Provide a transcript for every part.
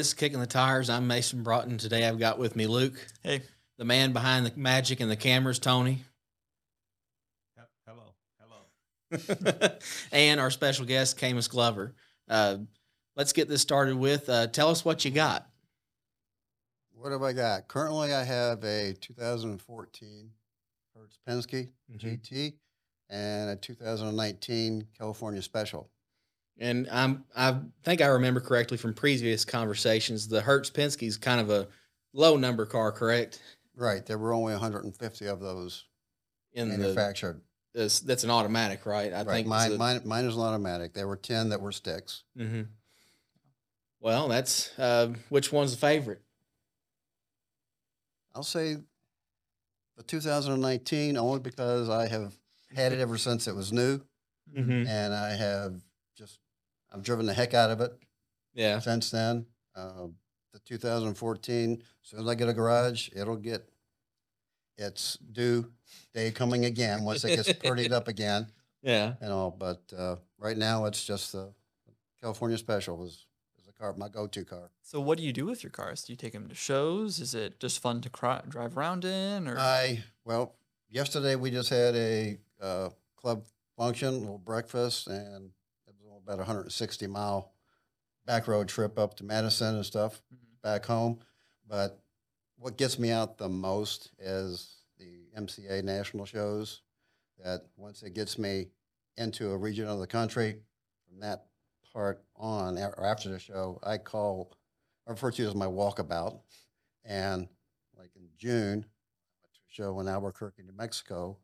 is Kicking the Tires. I'm Mason Broughton. Today I've got with me Luke. Hey. The man behind the magic and the cameras, Tony. Hello. Hello. And our special guest, Camus Glover. Let's get this started with, tell us what you got. What have I got? Currently, I have a 2014 Hertz Penske GT and a 2019 California Special. And I think I remember correctly from previous conversations, the Hertz Penske is kind of a low number car, correct? Right. There were only 150 of those manufactured. That's an automatic, right? I think mine is an automatic. There were 10 that were sticks. Mm-hmm. Well, that's which one's the favorite? I'll say the 2019, only because I have had it ever since it was new, and I have I've driven the heck out of it. Yeah. Since then, the 2014, as soon as I get a garage, it'll get its due day coming again once it gets prettied up again. Yeah. And all, but right now it's just the California Special is the car, my go-to car. So what do you do with your cars? Do you take them to shows? Is it just fun to drive around in? Or well, yesterday we just had a club function, a little breakfast, and about 160-mile back road trip up to Madison and stuff back home. But what gets me out the most is the MCA national shows. That once it gets me into a region of the country, from that part on, or after the show, I refer to it as my walkabout. And like in June, I went to a show in Albuquerque, New Mexico.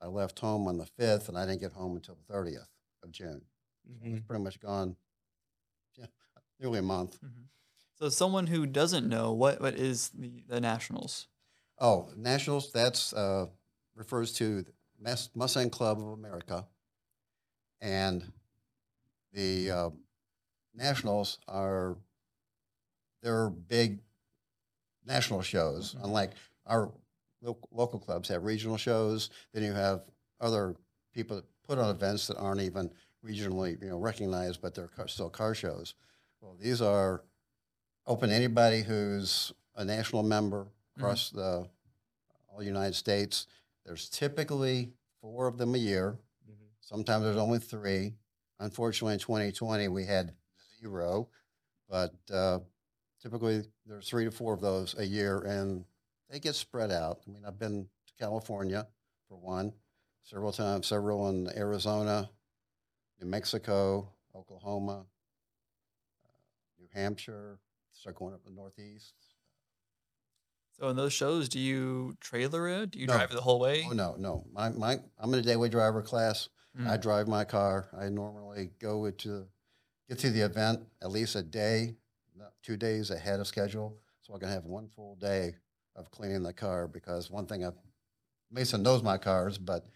I left home on the 5th, and I didn't get home until the 30th of June. It's pretty much gone, nearly a month. So someone who doesn't know, what is the Nationals? Oh, Nationals, that's refers to the Mustang Club of America. And the Nationals are their big national shows, unlike our local clubs have regional shows. Then you have other people that put on events that aren't even regionally, recognized, but they're still car shows. Well, these are open to anybody who's a national member across all United States. There's typically 4 of them a year. Sometimes there's only 3. Unfortunately, in 2020, we had 0, but typically there's 3 to 4 of those a year, and they get spread out. I mean, I've been to California for one, several times, several in Arizona, New Mexico, Oklahoma, New Hampshire, start going up the Northeast. So in those shows, do you trailer it? Do you drive it the whole way? Oh, no. I'm in a day-way driver class. I drive my car. I normally go to get to the event at least a day, 2 days ahead of schedule, so I can have one full day of cleaning the car, because one thing Mason knows my cars, but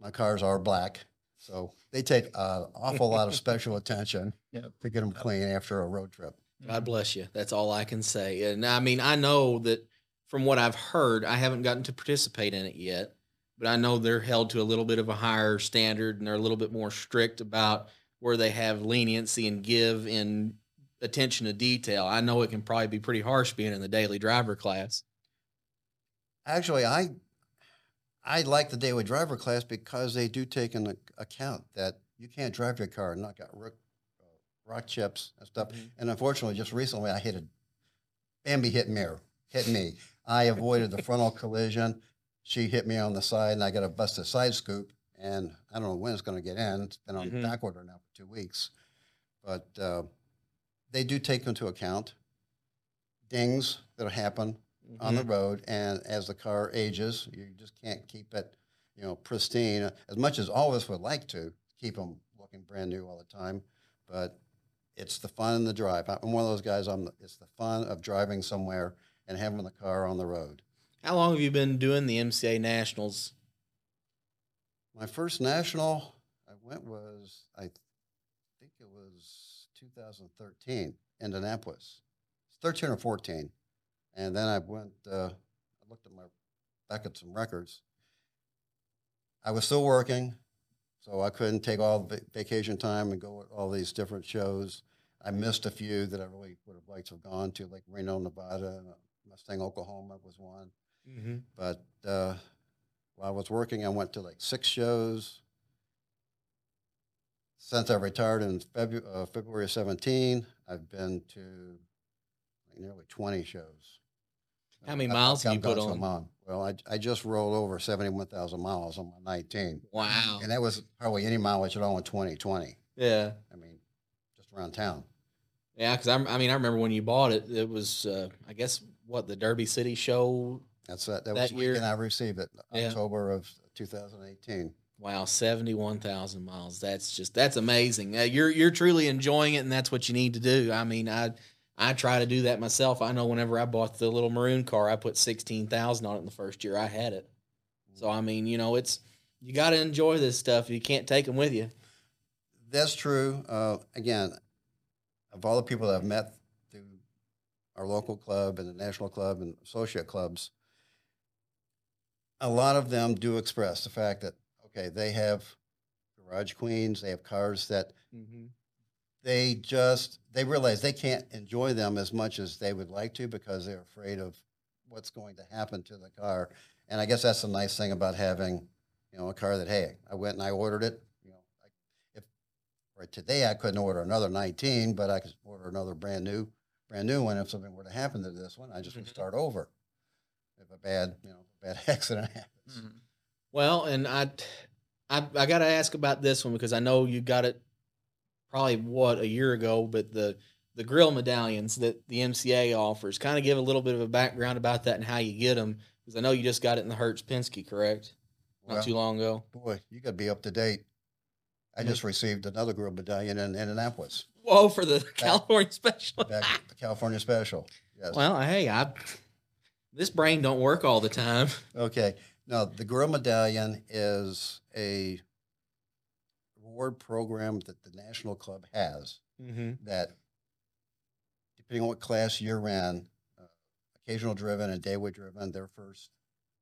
my cars are black. So they take an awful lot of special attention to get them clean after a road trip. God bless you. That's all I can say. And I mean, I know that from what I've heard, I haven't gotten to participate in it yet, but I know they're held to a little bit of a higher standard, and they're a little bit more strict about where they have leniency and give in attention to detail. I know it can probably be pretty harsh being in the daily driver class. Actually, I like the daily driver class because they do take into account that you can't drive your car and not got rock chips and stuff. And unfortunately, just recently, I hit a Bambi hit me. I avoided the frontal collision. She hit me on the side, and I got a busted side scoop. And I don't know when it's going to get in. It's been on back order now for 2 weeks. But they do take into account dings that happen on the road, and as the car ages, you just can't keep it, pristine. As much as all of us would like to keep them looking brand new all the time, but it's the fun in the drive. I'm one of those guys. It's the fun of driving somewhere and having the car on the road. How long have you been doing the MCA Nationals? My first national I went was, I think it was 2013, Indianapolis. It's 13 or 14. And then I went, I looked at back at some records. I was still working, so I couldn't take all the vacation time and go at all these different shows. I missed a few that I really would have liked to have gone to, like Reno, Nevada, Mustang, Oklahoma was one. Mm-hmm. But while I was working, I went to like 6 shows. Since I retired in February of 17, I've been to like nearly 20 shows. How many miles have you put on? Well, I just rolled over 71,000 miles on my 19. Wow. And that was hardly any mileage at all in 2020. Yeah. I mean, just around town. Yeah, because I remember when you bought it, it was, I guess, what, the Derby City show? That's that. That was the weekend I received it, October of 2018. Wow, 71,000 miles. That's amazing. You're truly enjoying it, and that's what you need to do. I mean, I try to do that myself. I know whenever I bought the little maroon car, I put 16,000 on it in the first year I had it. So, I mean, you know, you got to enjoy this stuff. You can't take them with you. That's true. Again, of all the people that I've met through our local club and the national club and associate clubs, a lot of them do express the fact that, okay, they have garage queens, they have cars that mm-hmm. They realize they can't enjoy them as much as they would like to because they're afraid of what's going to happen to the car. And I guess that's the nice thing about having, you know, a car that, hey, I went and I ordered it. You know, today I couldn't order another 19, but I could order another brand new one. If something were to happen to this one, I just would start over if a bad accident happens. Mm-hmm. Well, and I got to ask about this one because I know you got it probably, what, a year ago, but the grill medallions that the MCA offers, kind of give a little bit of a background about that and how you get them, because I know you just got it in the Hertz Penske, correct? Not too long ago. Boy, you got to be up to date. I just received another grill medallion in Indianapolis. Whoa, for the California Special. The California Special, yes. Well, hey, this brain don't work all the time. Okay. Now, the grill medallion is a reward program that the National Club has mm-hmm. that, depending on what class you're in, occasional driven and daywood driven, their first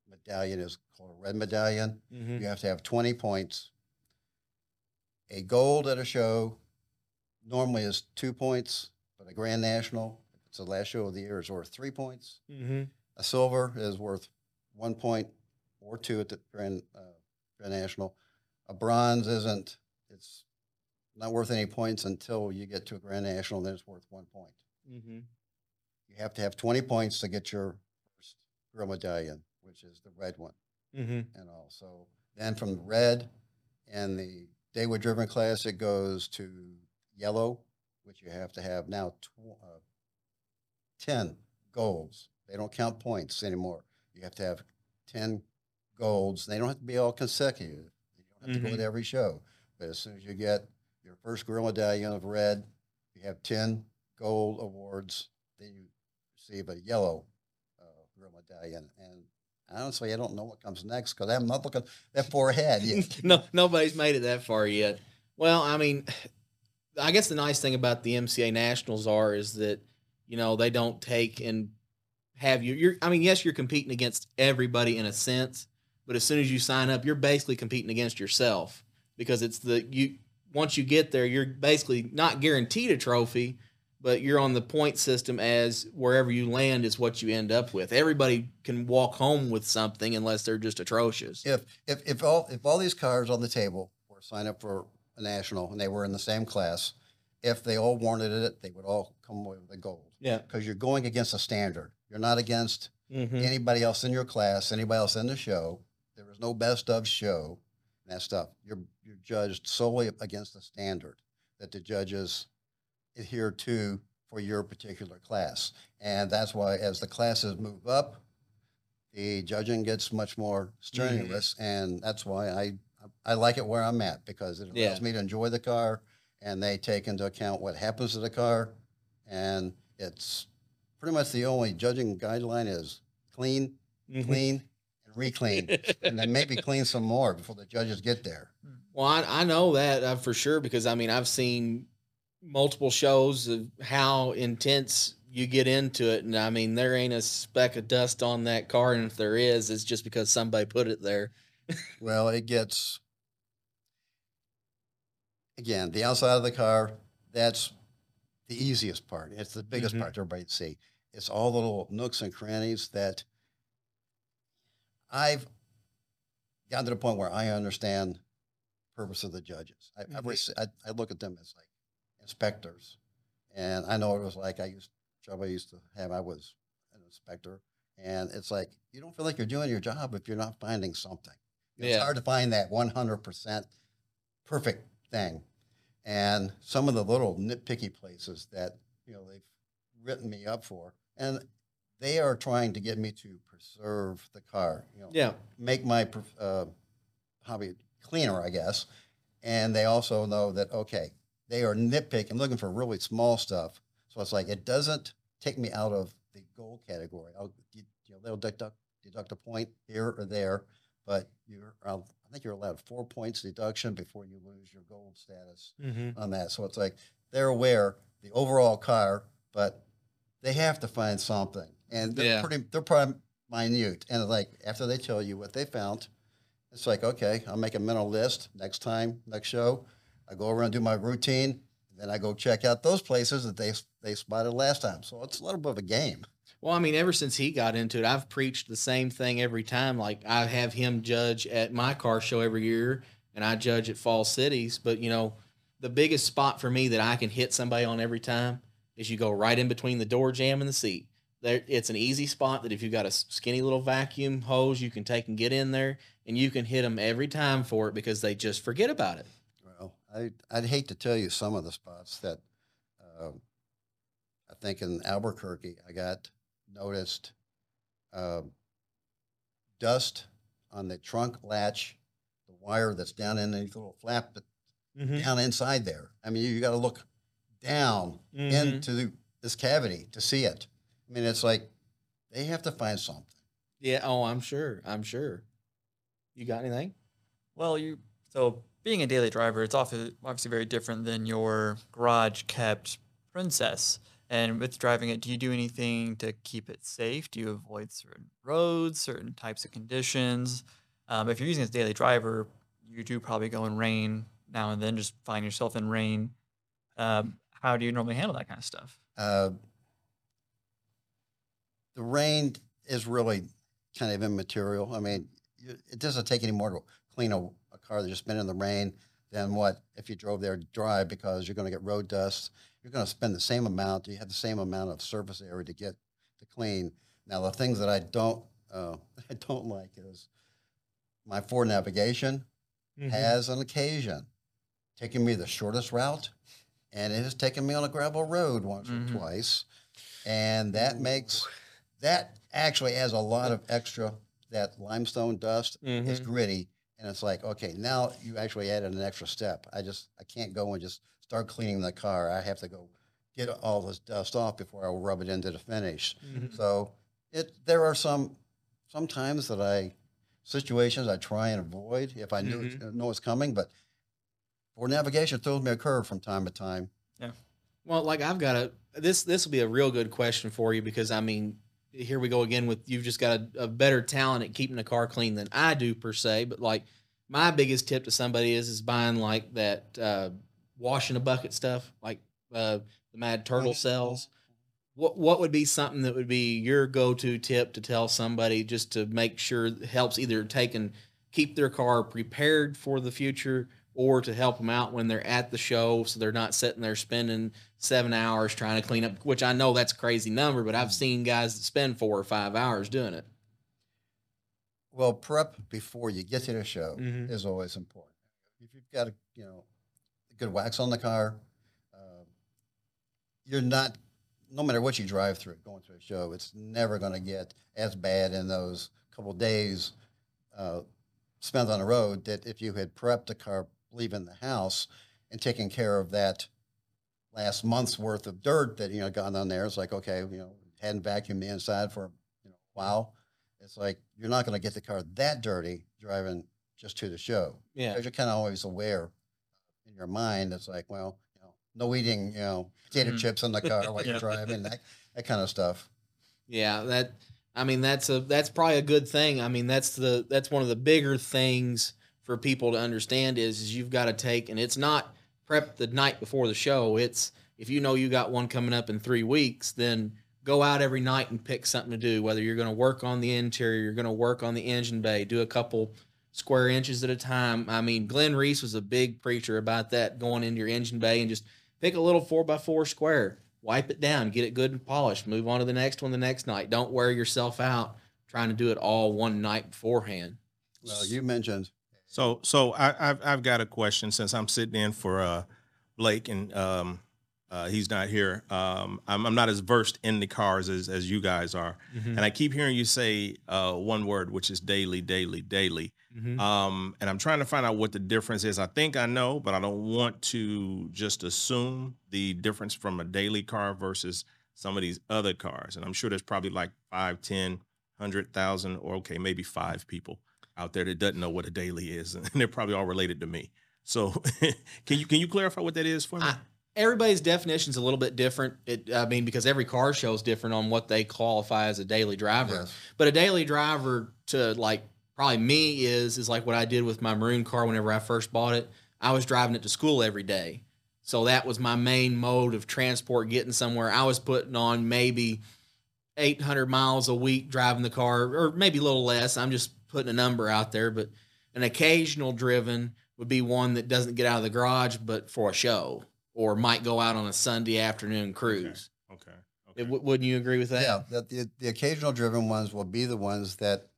medallion is called a red medallion. Mm-hmm. You have to have 20 points. A gold at a show normally is 2 points, but a Grand National, if it's the last show of the year, is worth 3 points. Mm-hmm. A silver is worth 1 point or 2 at the Grand National. A bronze isn't. It's not worth any points until you get to a Grand National, then it's worth 1 point. Mm-hmm. You have to have 20 points to get your first grill medallion, which is the red one. Mm-hmm. And also, then from the red and the daywood driven class, it goes to yellow, which you have to have now 10 golds. They don't count points anymore. You have to have 10 golds. They don't have to be all consecutive. You don't have mm-hmm. to go to every show. But as soon as you get your first grill medallion of red, you have 10 gold awards. Then you receive a yellow grill medallion. And honestly, I don't know what comes next because I'm not looking that far ahead yet. No, nobody's made it that far yet. Well, I mean, I guess the nice thing about the MCA Nationals is that, you know, they don't take and have you. Yes, you're competing against everybody in a sense, but as soon as you sign up, you're basically competing against yourself because it's once you get there, you're basically not guaranteed a trophy, but you're on the point system as wherever you land is what you end up with. Everybody can walk home with something unless they're just atrocious. If all these cars on the table were signed up for a national and they were in the same class, if they all wanted it, they would all come away with a gold. Yeah. Because you're going against a standard. You're not against mm-hmm. anybody else in your class, anybody else in the show. There is no best of show and that stuff. You're judged solely against the standard that the judges adhere to for your particular class. And that's why as the classes move up, the judging gets much more strenuous. Mm-hmm. And that's why I like it where I'm at because it allows me to enjoy the car and they take into account what happens to the car. And it's pretty much the only judging guideline is clean, mm-hmm. clean, and re-clean. And then maybe clean some more before the judges get there. Well, I know that for sure because, I've seen multiple shows of how intense you get into it. And there ain't a speck of dust on that car. And if there is, it's just because somebody put it there. Well, it gets, again, the outside of the car, that's the easiest part. It's the biggest part everybody to see. It's all the little nooks and crannies that I've gotten to the point where I understand the purpose of the judges. I look at them as like inspectors. And I know it was like I was an inspector. And it's like, you don't feel like you're doing your job if you're not finding something. It's hard to find that 100% perfect thing. And some of the little nitpicky places that, you know, they've written me up for, and they are trying to get me to preserve the car, you know, make my hobby cleaner, I guess. And they also know that, okay, they are nitpicking, looking for really small stuff. So it's like, it doesn't take me out of the goal category. They'll deduct a point here or there, but I think you're allowed 4 points deduction before you lose your gold status on that. So it's like they're aware the overall car, but they have to find something, and they're pretty minute. And like after they tell you what they found, it's like, okay, I'll make a mental list next time, next show. I go over and do my routine, and then I go check out those places that they spotted last time. So it's a little bit of a game. Well, I mean, ever since he got into it, I've preached the same thing every time. Like, I have him judge at my car show every year, and I judge at Fall Cities. But, you know, the biggest spot for me that I can hit somebody on every time is you go right in between the door jamb and the seat. There, it's an easy spot that if you've got a skinny little vacuum hose, you can take and get in there, and you can hit them every time for it because they just forget about it. Well, I'd hate to tell you some of the spots that I think in Albuquerque I got – noticed dust on the trunk latch, the wire that's down in the little flap, but down inside there. I mean, you got to look down into this cavity to see it. I mean, it's like they have to find something. Yeah. Oh, I'm sure. I'm sure. You got anything? Well, so being a daily driver, it's obviously very different than your garage kept princess. And with driving it, do you do anything to keep it safe? Do you avoid certain roads, certain types of conditions? If you're using it as a daily driver, you do probably go in rain now and then, just find yourself in rain. How do you normally handle that kind of stuff? The rain is really kind of immaterial. I mean, it doesn't take any more to clean a car that's just been in the rain than what if you drove there dry, because you're going to get road dust. You're going to spend the same amount. You have the same amount of surface area to get to clean. Now, the things that I don't like is my Ford Navigation has on occasion taken me the shortest route, and it has taken me on a gravel road once or twice. And that actually adds a lot of extra. That limestone dust is gritty. And it's like, okay, now you actually added an extra step. I can't go and just start cleaning the car. I have to go get all this dust off before I rub it into the finish. So there are some times that situations I try and avoid if I know it's coming, but Ford Navigation throws me a curve from time to time. Yeah. Well, like I've got this will be a real good question for you, because I mean, here we go again with you've just got a better talent at keeping the car clean than I do per se. But like my biggest tip to somebody is buying like that wash in a bucket stuff, like the Mad Turtle sells. What would be something that would be your go-to tip to tell somebody just to make sure it helps either take and keep their car prepared for the future, or to help them out when they're at the show so they're not sitting there spending 7 hours trying to clean up, which I know that's a crazy number, but I've seen guys that spend 4 or 5 hours doing it. Well, prep before you get to the show is always important. If you've got a good wax on the car, you're not, no matter what you drive through going to a show, it's never going to get as bad in those couple days spent on the road that if you had prepped the car leaving the house and taking care of that last month's worth of dirt that, gone on there. It's like, okay, hadn't vacuumed the inside for a while. It's like, you're not going to get the car that dirty driving just to the show. Yeah. Because you're kind of always aware in your mind. It's like, well, no eating, potato chips in the car while you're driving, that kind of stuff. Yeah. That's probably a good thing. I mean, that's one of the bigger things for people to understand is you've got to take, and it's not prep the night before the show. It's if you know you got one coming up in 3 weeks, then go out every night and pick something to do, whether you're going to work on the interior, you're going to work on the engine bay, do a couple square inches at a time. I mean, Glenn Reese was a big preacher about that, going into your engine bay and just pick a little 4x4 square, wipe it down, get it good and polished, move on to the next one the next night. Don't wear yourself out trying to do it all one night beforehand. Well, you mentioned. So I've got a question, since I'm sitting in for Blake, and he's not here. I'm not as versed in the cars as you guys are. Mm-hmm. And I keep hearing you say one word, which is daily, daily, daily. Mm-hmm. And I'm trying to find out what the difference is. I think I know, but I don't want to just assume the difference from a daily car versus some of these other cars. And I'm sure there's probably like 5, 10, 100,000, or okay, maybe 5 people out there that doesn't know what a daily is, and they're probably all related to me. So can you clarify what that is for me? Everybody's definition is a little bit different. Because every car show is different on what they qualify as a daily driver. Yes. But a daily driver to like probably me is like what I did with my maroon car whenever I first bought it. I was driving it to school every day. So that was my main mode of transport, getting somewhere. I was putting on maybe 800 miles a week driving the car, or maybe a little less. I'm just putting a number out there, but an occasional driven would be one that doesn't get out of the garage, but for a show, or might go out on a Sunday afternoon cruise. Okay. Wouldn't you agree with that? Yeah, that the occasional driven ones will be the ones that,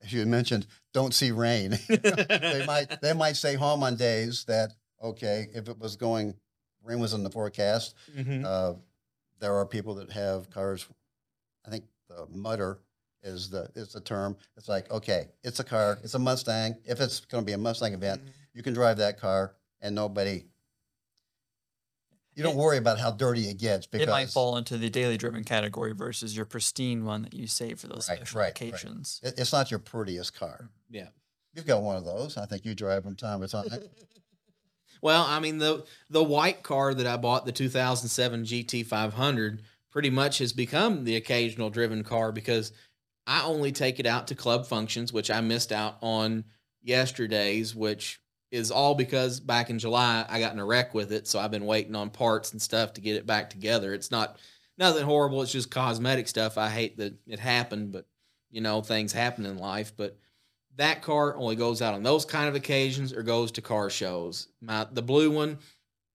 as you mentioned, don't see rain. They might stay home on days that, okay, if it was going, rain was in the forecast. Mm-hmm. There are people that have cars. I think the mudder is the term. It's like, okay, it's a car, it's a Mustang. If it's going to be a Mustang event, mm-hmm. you can drive that car and nobody. You don't worry about how dirty it gets, because it might fall into the daily driven category versus your pristine one that you save for those special occasions. Right. It's not your prettiest car. Yeah, you've got one of those. I think you drive from time to time. Well, I mean, the white car that I bought, the 2007 GT500, pretty much has become the occasional driven car, because I only take it out to club functions, which I missed out on yesterday's, which is all because back in July I got in a wreck with it. So I've been waiting on parts and stuff to get it back together. It's not nothing horrible. It's just cosmetic stuff. I hate that it happened, but you know, things happen in life. But that car only goes out on those kind of occasions or goes to car shows. The blue one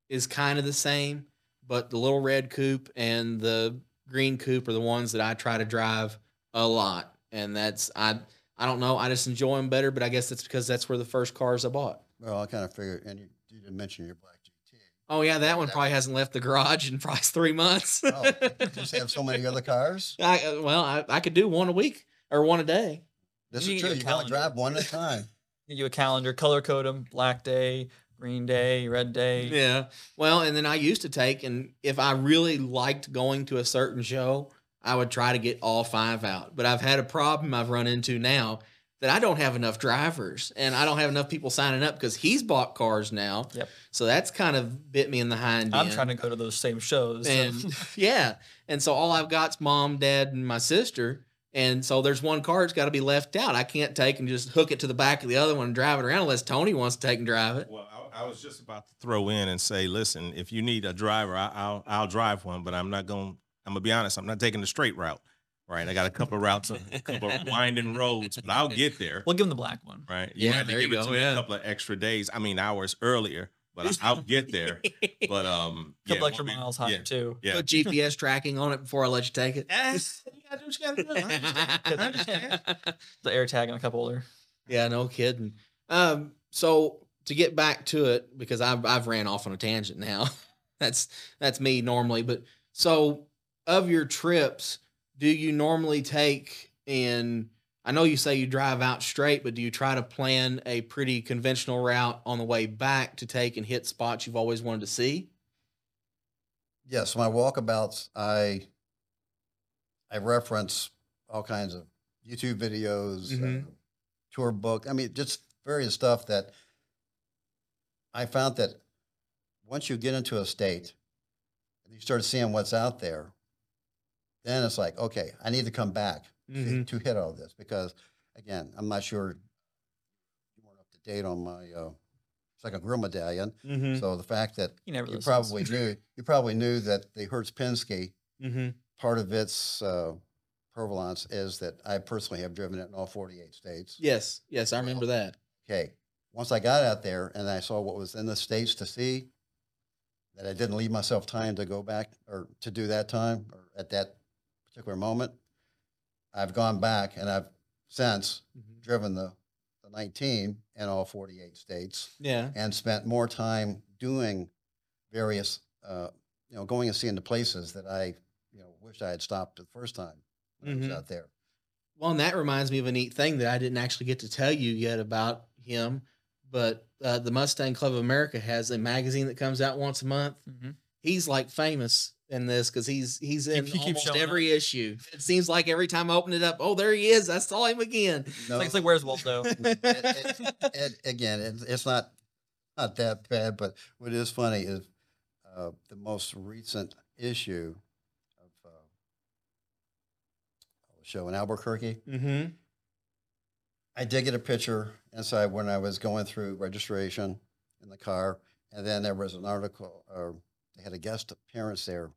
is kind of the same, but the little red coupe and the green coupe are the ones that I try to drive a lot. And that's, I don't know. I just enjoy them better, but I guess that's because that's where the first cars I bought. Well, I kind of figured, and you didn't mention your black GT. Oh, yeah, that one probably hasn't left the garage in probably 3 months. Oh, you just have so many other cars? I could do one a week or one a day. This is true. You got to drive one at a time. Get you a calendar, color code them, black day, green day, red day. Yeah. Well, and then I used to take, and if I really liked going to a certain show, I would try to get all 5 out. But I've had a problem I've run into now, that I don't have enough drivers and I don't have enough people signing up, because he's bought cars now. Yep. So that's kind of bit me in the hind end. I'm trying to go to those same shows. And yeah. And so all I've got's mom, dad, and my sister. And so there's one car that's got to be left out. I can't take and just hook it to the back of the other one and drive it around unless Tony wants to take and drive it. Well, I was just about to throw in and say, listen, if you need a driver, I'll drive one, but I'm going to be honest. I'm not taking the straight route. Right, I got a couple of routes, a couple of winding roads, but I'll get there. We'll give them the black one. Right, you have to give it to me a couple of extra days. I mean, hours earlier, but I'll get there. But a couple extra miles higher too. Yeah, put GPS tracking on it before I let you take it. You gotta do what you gotta do. I understand. The air tag on a couple older. Yeah, no kidding. So to get back to it, because I've ran off on a tangent now. That's me normally, but so of your trips. Do you normally take, and I know you say you drive out straight, but do you try to plan a pretty conventional route on the way back to take and hit spots you've always wanted to see? Yes, my walkabouts, I reference all kinds of YouTube videos, mm-hmm. Tour book. I mean, just various stuff that I found that once you get into a state and you start seeing what's out there, then it's like, okay, I need to come back mm-hmm. to hit all this, because, again, I'm not sure you weren't up to date on my It's like a grill medallion. Mm-hmm. So the fact that you probably knew that the Hertz Penske, mm-hmm. part of its provenance is that I personally have driven it in all 48 states. Yes, yes, I remember that. Okay. Once I got out there and I saw what was in the states to see, that I didn't leave myself time to go back or to do that time or at that particular moment, I've gone back and I've since mm-hmm. driven the 19 in all 48 states, yeah, and spent more time doing various, going and seeing the places that I, wished I had stopped the first time when mm-hmm. I was out there. Well, and that reminds me of a neat thing that I didn't actually get to tell you yet about him, but the Mustang Club of America has a magazine that comes out once a month. Mm-hmm. He's like famous in this because he's in almost every issue. It seems like every time I open it up, oh, there he is. I saw him again. No. It's like where's Waldo? It's not that bad, but what is funny is the most recent issue of a show in Albuquerque. Mm-hmm. I did get a picture inside when I was going through registration in the car, and then there was an article they had a guest appearance there,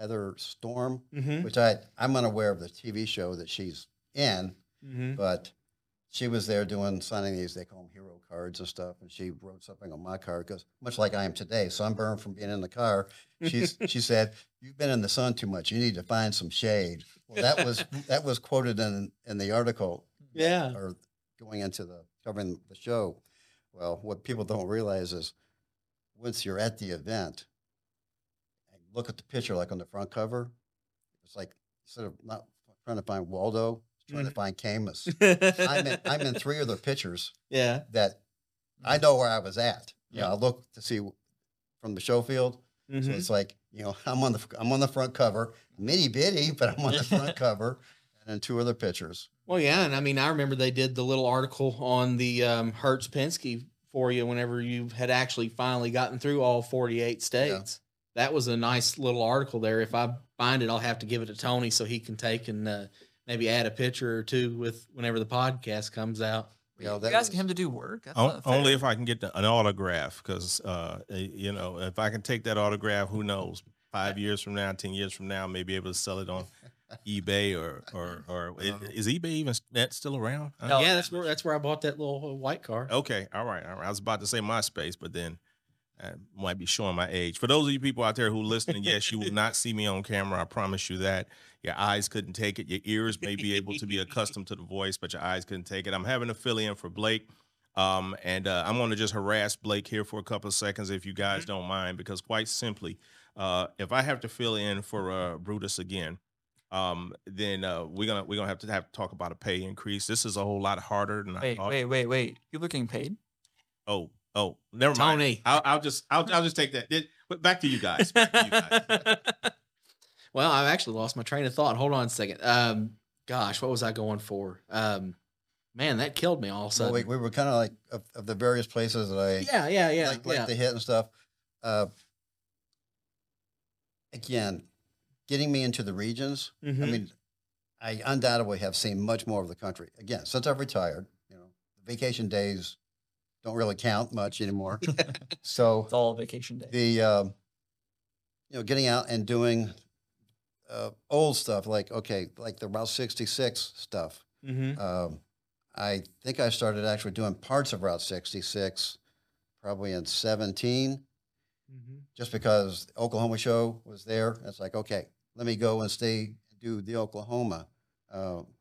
Heather Storm, mm-hmm. which I'm unaware of the TV show that she's in, mm-hmm. but she was there signing these, they call them hero cards and stuff, and she wrote something on my car, because much like I am today, sunburned from being in the car, she said, "You've been in the sun too much, you need to find some shade." Well, that was quoted in the article, yeah, or going into covering the show. Well, what people don't realize is, once you're at the event and look at the picture, like on the front cover, it's like, instead of not trying to find Waldo, trying to find Camus. I'm in three other pictures. Yeah. That I know where I was at. Yeah. I look to see from the show field. Mm-hmm. So it's like, I'm on the front cover, mini bitty, but I'm on the front cover, and then two other pictures. Well, yeah. And I mean, I remember they did the little article on the Hertz Penske for you whenever you had actually finally gotten through all 48 states. Yeah. That was a nice little article there. If I find it, I'll have to give it to Tony so he can take and maybe add a picture or two with whenever the podcast comes out. You ask him to do work? Only if I can get an autograph, because, if I can take that autograph, who knows, 5 years from now, 10 years from now, I may be able to sell it on eBay or is eBay even still around? Yeah, that's where I bought that little white car. Okay, all right. I was about to say MySpace, but then I might be showing my age. For those of you people out there who are listening, yes, you will not see me on camera. I promise you that. Your eyes couldn't take it. Your ears may be able to be accustomed to the voice, but your eyes couldn't take it. I'm having a fill-in for Blake, and I'm going to just harass Blake here for a couple of seconds if you guys don't mind, because quite simply, if I have to fill in for Brutus again, then we're gonna have to talk about a pay increase. This is a whole lot harder than I thought. Wait. People are getting paid? Oh, never mind. Tony, I'll just take that. But back to you guys. Well, I've actually lost my train of thought. Hold on a second. Gosh, what was I going for? Man, that killed me all of a sudden. Well, we were kind of like of the various places that I like the hit and stuff. Again, getting me into the regions, mm-hmm. I mean, I undoubtedly have seen much more of the country. Again, since I've retired, the vacation days don't really count much anymore. So it's all vacation days. The, getting out and doing old stuff, like the Route 66 stuff. Mm-hmm. I think I started actually doing parts of Route 66 probably in 17, mm-hmm. just because the Oklahoma show was there. It's like, okay, let me go and do the Oklahoma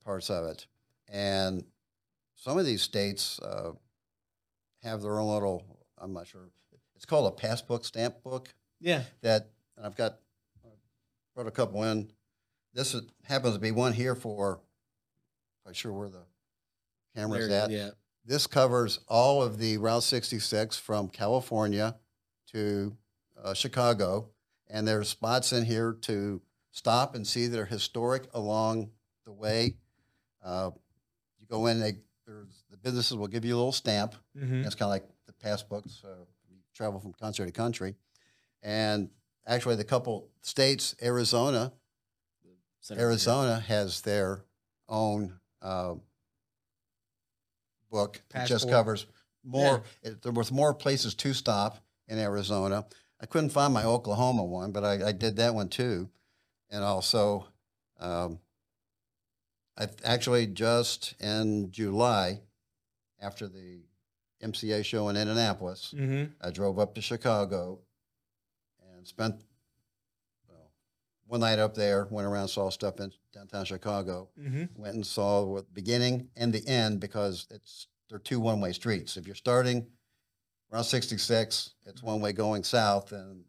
parts of it. And some of these states have their own little, I'm not sure, it's called a passbook stamp book. Yeah. And I brought a couple in. This happens to be one here for, I'm not sure where the camera's at. Yeah. This covers all of the Route 66 from California to Chicago. And there's spots in here to stop and see that are historic along the way. You go in, the businesses will give you a little stamp. Mm-hmm. It's kind of like the passbooks. You travel from country to country. And actually, the couple states, Arizona has their own book. Passport. It just covers more. Yeah. There was more places to stop in Arizona. I couldn't find my Oklahoma one, but I did that one too. And also, I actually just in July, after the MCA show in Indianapolis, I drove up to Chicago and spent one night up there, went around, saw stuff in downtown Chicago, went and saw the beginning and the end, because they're two one-way streets. If you're starting around 66, it's one way going south, and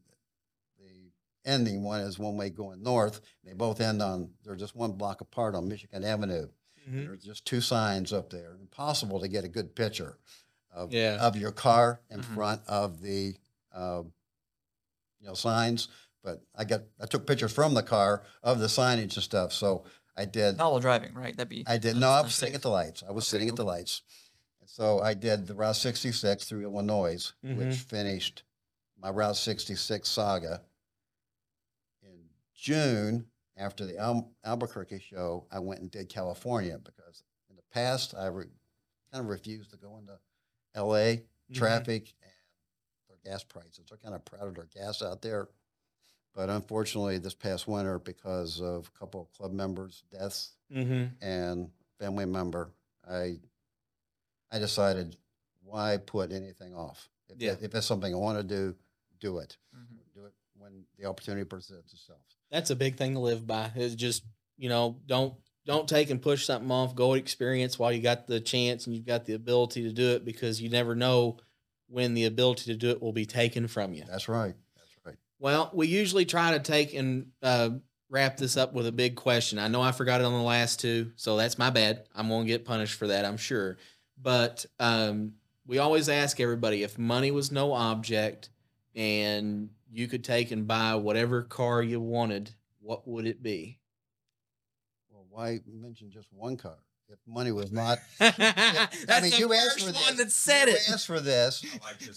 the ending one is one way going north. They both end on, they're just one block apart on Michigan Avenue. There's just two signs up there. Impossible to get a good picture of, of your car in front of the signs. But I took pictures from the car of the signage and stuff. So I did. Not while driving, right? That'd be. I did. No, I was sitting at the lights. I was sitting at the lights. And so I did the Route 66 through Illinois, which finished my Route 66 saga. In June, after the Albuquerque show, I went and did California, because in the past I kind of refused to go into L.A. traffic, and their gas prices. They're kind of proud of their gas out there. But unfortunately, this past winter, because of a couple of club members' deaths and family member, I decided, why put anything off? If it's something I want to do, do it. Do it when the opportunity presents itself. That's a big thing to live by, is just, don't take and push something off. Go experience while you got the chance and you've got the ability to do it, because you never know when the ability to do it will be taken from you. That's right. Well, we usually try to take and wrap this up with a big question. I know I forgot it on the last two, so that's my bad. I'm going to get punished for that, I'm sure. But we always ask everybody, if money was no object and you could take and buy whatever car you wanted, what would it be? Well, why mention just one car? If money was not, you asked for this.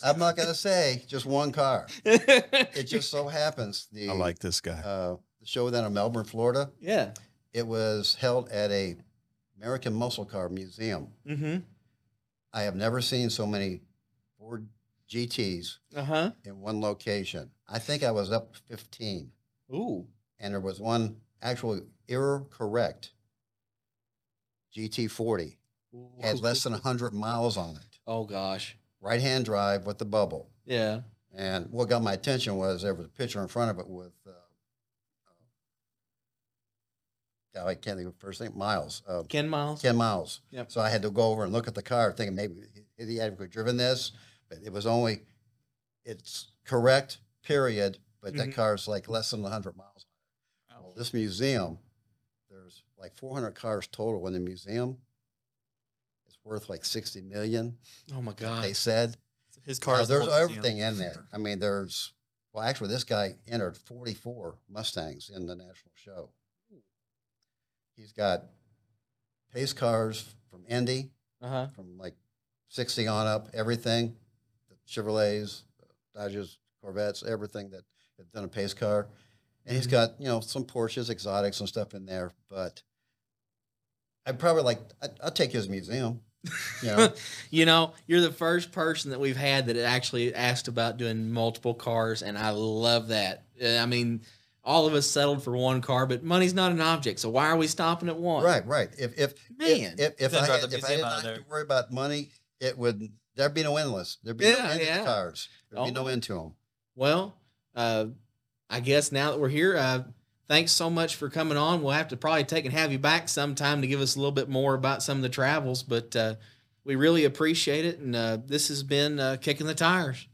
I'm not going to say just one car. It just so happens. I like this guy. The show down in Melbourne, Florida. Yeah. It was held at a American Muscle Car Museum. I have never seen so many Ford GTs in one location. I think I was up 15. Ooh. And there was one actually error-correct GT40, had less than 100 miles on it. Oh, gosh. Right-hand drive with the bubble. Yeah. And what got my attention was there was a picture in front of it with, I can't think of the first name, Miles. Ken Miles. Ken Miles. Yep. So I had to go over and look at the car, thinking maybe he had driven this, but it was only, it's correct, period, but that car's like less than 100 miles. Wow. Well, this museum, there's like 400 cars total in the museum. It's worth like $60 million. Oh, my God. They said. His cars. There's everything in there. I mean, there's, well, actually, this guy entered 44 Mustangs in the national show. He's got pace cars from Indy, from like 60 on up, everything, the Chevrolets, the Dodges, Corvettes, everything that had done a pace car. And he's got, some Porsches, exotics and stuff in there, but I'll take his museum. You're the first person that we've had that actually asked about doing multiple cars, and I love that. I mean, all of us settled for one car, but money's not an object, so why are we stopping at one? Right, right. If I had not to worry about money, there'd be no endless. There'd be no end to cars. There'd be no end to them. Well, I guess now that we're here, thanks so much for coming on. We'll have to probably take and have you back sometime to give us a little bit more about some of the travels, but we really appreciate it. And this has been Kicking the Tires.